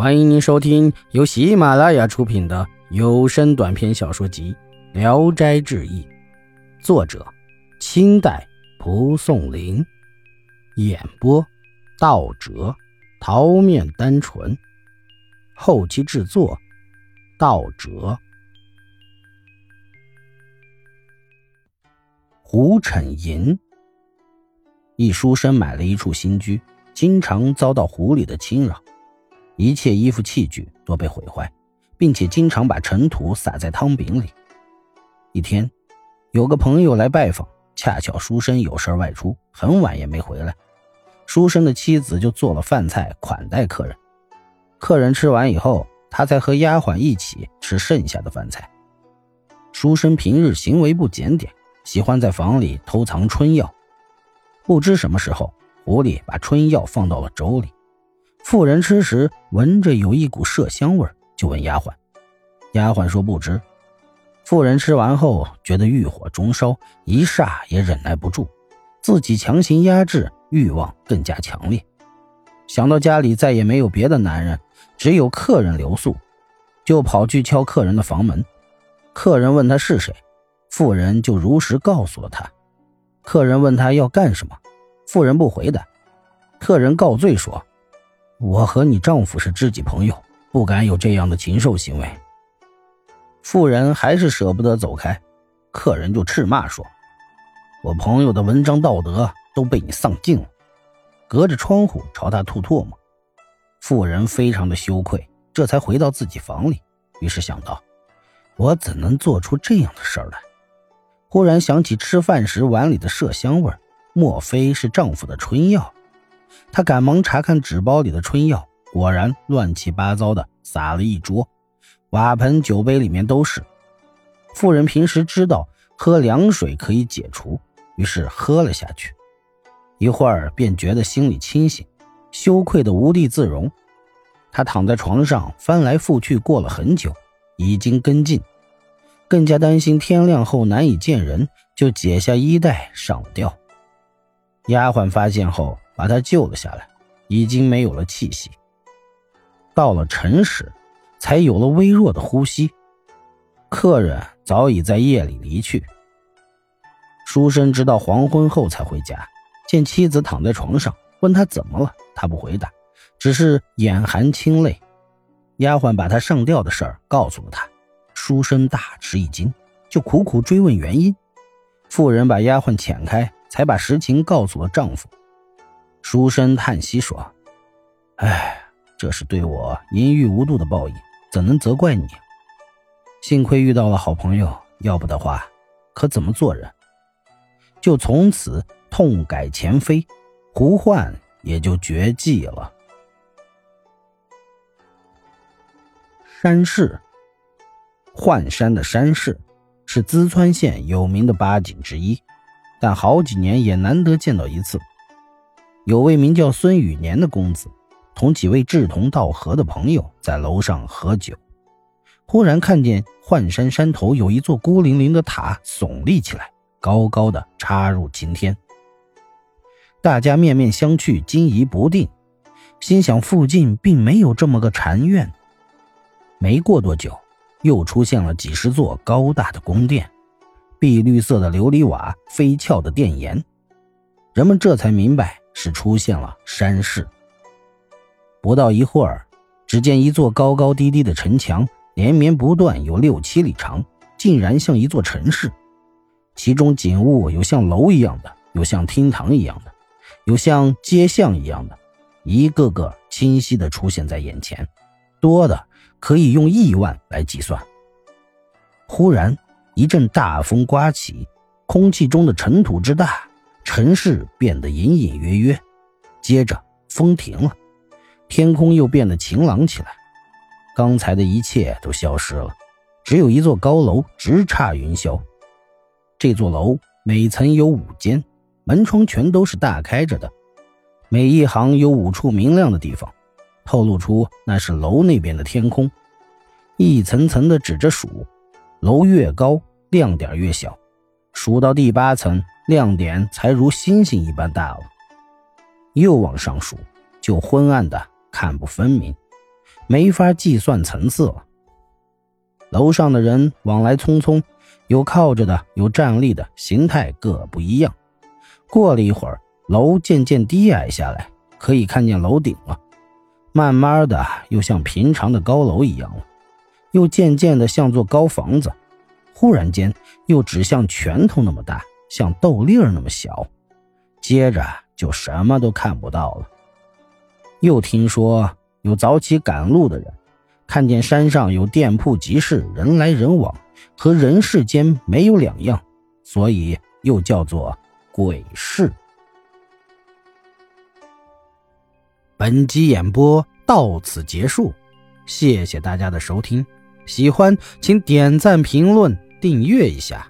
欢迎您收听由喜马拉雅出品的有声短篇小说集《聊斋志异》，作者清代蒲松龄，演播道哲、桃面单纯，后期制作道哲。胡逞银一书生买了一处新居，经常遭到狐狸的侵扰，一切衣服器具都被毁坏，并且经常把尘土撒在汤饼里。一天，有个朋友来拜访，恰巧书生有事外出，很晚也没回来。书生的妻子就做了饭菜款待客人，客人吃完以后，他才和丫鬟一起吃剩下的饭菜。书生平日行为不检点，喜欢在房里偷藏春药。不知什么时候，狐狸把春药放到了粥里。妇人吃时闻着有一股麝香味，就问丫鬟，丫鬟说不知。妇人吃完后觉得欲火中烧，一霎也忍耐不住，自己强行压制，欲望更加强烈。想到家里再也没有别的男人，只有客人留宿，就跑去敲客人的房门。客人问他是谁，妇人就如实告诉了他。客人问他要干什么，妇人不回答。客人告罪说，我和你丈夫是知己朋友，不敢有这样的禽兽行为。妇人还是舍不得走开，客人就斥骂说，我朋友的文章道德都被你丧尽了。隔着窗户朝他吐唾沫。妇人非常的羞愧，这才回到自己房里，于是想到，我怎能做出这样的事儿来。忽然想起吃饭时碗里的麝香味，莫非是丈夫的春药。他赶忙查看纸包里的春药，果然乱七八糟的撒了一桌，瓦盆酒杯里面都是。妇人平时知道喝凉水可以解除，于是喝了下去，一会儿便觉得心里清醒，羞愧的无地自容。他躺在床上翻来覆去过了很久，已经跟进，更加担心天亮后难以见人，就解下衣带上了吊。丫鬟发现后把他救了下来，已经没有了气息。到了辰时，才有了微弱的呼吸。客人早已在夜里离去。书生直到黄昏后才回家，见妻子躺在床上，问他怎么了，他不回答，只是眼含清泪。丫鬟把他上吊的事儿告诉了他，书生大吃一惊，就苦苦追问原因。妇人把丫鬟遣开，才把实情告诉了丈夫。书生叹息说，这是对我淫欲无度的报应，怎能责怪你。幸亏遇到了好朋友，要不的话可怎么做人。就从此痛改前非，胡焕也就绝迹了。山市，浣山的山市是淄川县有名的八景之一，但好几年也难得见到一次。有位名叫孙宇年的公子，同几位志同道合的朋友在楼上喝酒，忽然看见浣山山头有一座孤零零的塔耸立起来，高高的插入晴天。大家面面相觑，惊疑不定，心想附近并没有这么个禅院。没过多久，又出现了几十座高大的宫殿，碧绿色的琉璃瓦，飞翘的殿檐，人们这才明白是出现了山市。不到一会儿，只见一座高高低低的城墙连绵不断，有6-7里长，竟然像一座城市。其中景物有像楼一样的，有像厅堂一样的，有像街巷一样的，一个个清晰地出现在眼前，多的可以用亿万来计算。忽然一阵大风刮起，空气中的尘土之大，城市变得隐隐约约。接着风停了，天空又变得晴朗起来，刚才的一切都消失了，只有一座高楼直插云霄。这座楼每层有5间，门窗全都是大开着的，每一行有5处明亮的地方，透露出那是楼那边的天空。一层层的指着数，楼越高亮点越小，数到第8层，亮点才如星星一般大了。又往上数，就昏暗的看不分明，没法计算层次了。楼上的人往来匆匆，有靠着的，有站立的，形态各不一样。过了一会儿，楼渐渐低矮下来，可以看见楼顶了，慢慢的又像平常的高楼一样了，又渐渐的像座高房子，忽然间又只像拳头那么大，像豆粒儿那么小，接着就什么都看不到了。又听说有早起赶路的人看见山上有店铺集市，人来人往，和人世间没有两样，所以又叫做鬼市。本集演播到此结束，谢谢大家的收听，喜欢请点赞评论订阅一下。